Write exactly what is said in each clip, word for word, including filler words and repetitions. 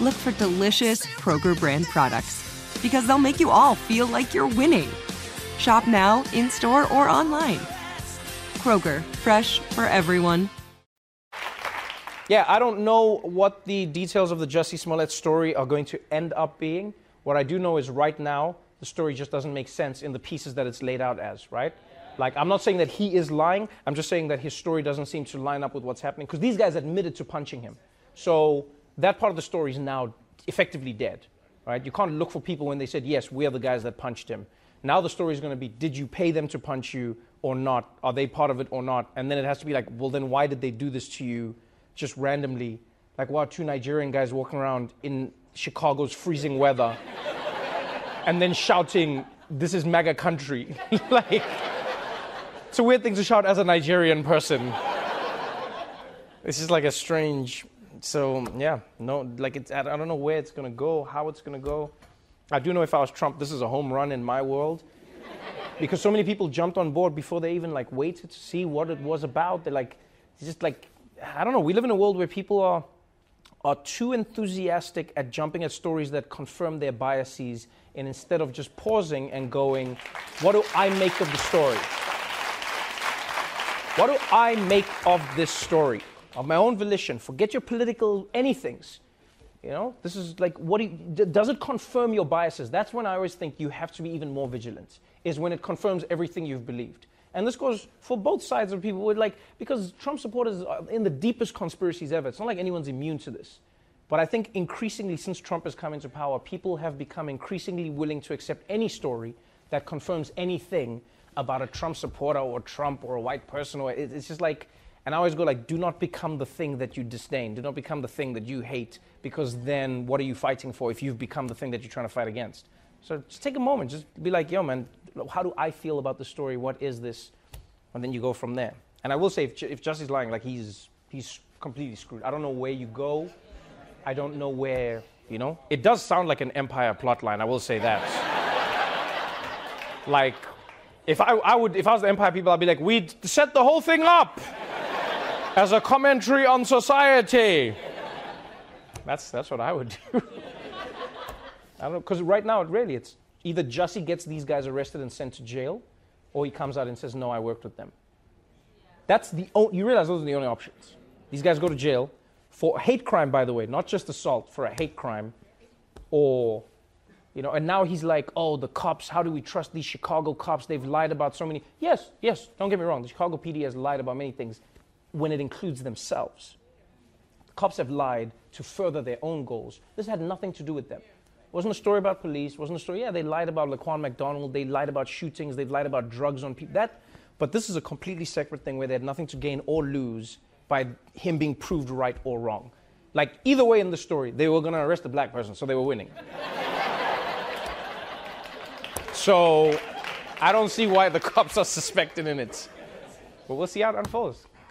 look for delicious Kroger brand products, because they'll make you all feel like you're winning. Shop now, in-store, or online. Kroger, fresh for everyone. Yeah, I don't know what the details of the Jussie Smollett story are going to end up being. What I do know is right now, the story just doesn't make sense in the pieces that it's laid out as, right? Like, I'm not saying that he is lying. I'm just saying that his story doesn't seem to line up with what's happening, because these guys admitted to punching him. So that part of the story is now effectively dead, right? You can't look for people when they said, yes, we are the guys that punched him. Now the story is going to be, did you pay them to punch you or not? Are they part of it or not? And then it has to be like, well, then why did they do this to you? Just randomly, like, wow, two Nigerian guys walking around in Chicago's freezing weather and then shouting, this is MAGA country. Like, it's a weird thing to shout as a Nigerian person. This is like a strange, so yeah, no, like, it's, I don't know where it's gonna go, how it's gonna go. I do know if I was Trump, this is a home run in my world. Because so many people jumped on board before they even like waited to see what it was about. They're like, it's just like, I don't know, we live in a world where people are are too enthusiastic at jumping at stories that confirm their biases, and instead of just pausing and going, what do I make of the story? What do I make of this story? Of my own volition, forget your political anythings. You know, this is like, what do you, does it confirm your biases? That's when I always think you have to be even more vigilant, is when it confirms everything you've believed. And this goes for both sides of people. Would like, because Trump supporters are in the deepest conspiracies ever. It's not like anyone's immune to this. But I think increasingly, since Trump has come into power, people have become increasingly willing to accept any story that confirms anything about a Trump supporter or Trump or a white person. Or it, it's just like, and I always go like, do not become the thing that you disdain. Do not become the thing that you hate, because then what are you fighting for if you've become the thing that you're trying to fight against? So just take a moment, just be like, yo, man, how do I feel about the story? What is this? And then you go from there. And I will say, if, if Jussie's lying, like, he's he's completely screwed. I don't know where you go. I don't know where, you know? It does sound like an Empire plotline, I will say that. Like, if I, I would, if I was the Empire people, I'd be like, we'd set the whole thing up as a commentary on society. That's, that's what I would do. I don't know, because right now, it really, it's either Jussie gets these guys arrested and sent to jail, or he comes out and says, no, I worked with them. Yeah. That's the only, you realize those are the only options. These guys go to jail for hate crime, by the way, not just assault, for a hate crime. Or, you know, and now he's like, oh, the cops, how do we trust these Chicago cops? They've lied about so many. Yes, yes, don't get me wrong. The Chicago P D has lied about many things when it includes themselves. The cops have lied to further their own goals. This had nothing to do with them. Wasn't a story about police, wasn't a story, yeah, they lied about Laquan McDonald, they lied about shootings, they lied about drugs on people, that, but this is a completely separate thing where they had nothing to gain or lose by him being proved right or wrong. Like, either way in the story, they were gonna arrest a black person, so they were winning. So, I don't see why the cops are suspected in it. But we'll see how it unfolds. It's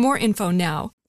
more info now.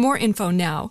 more info now.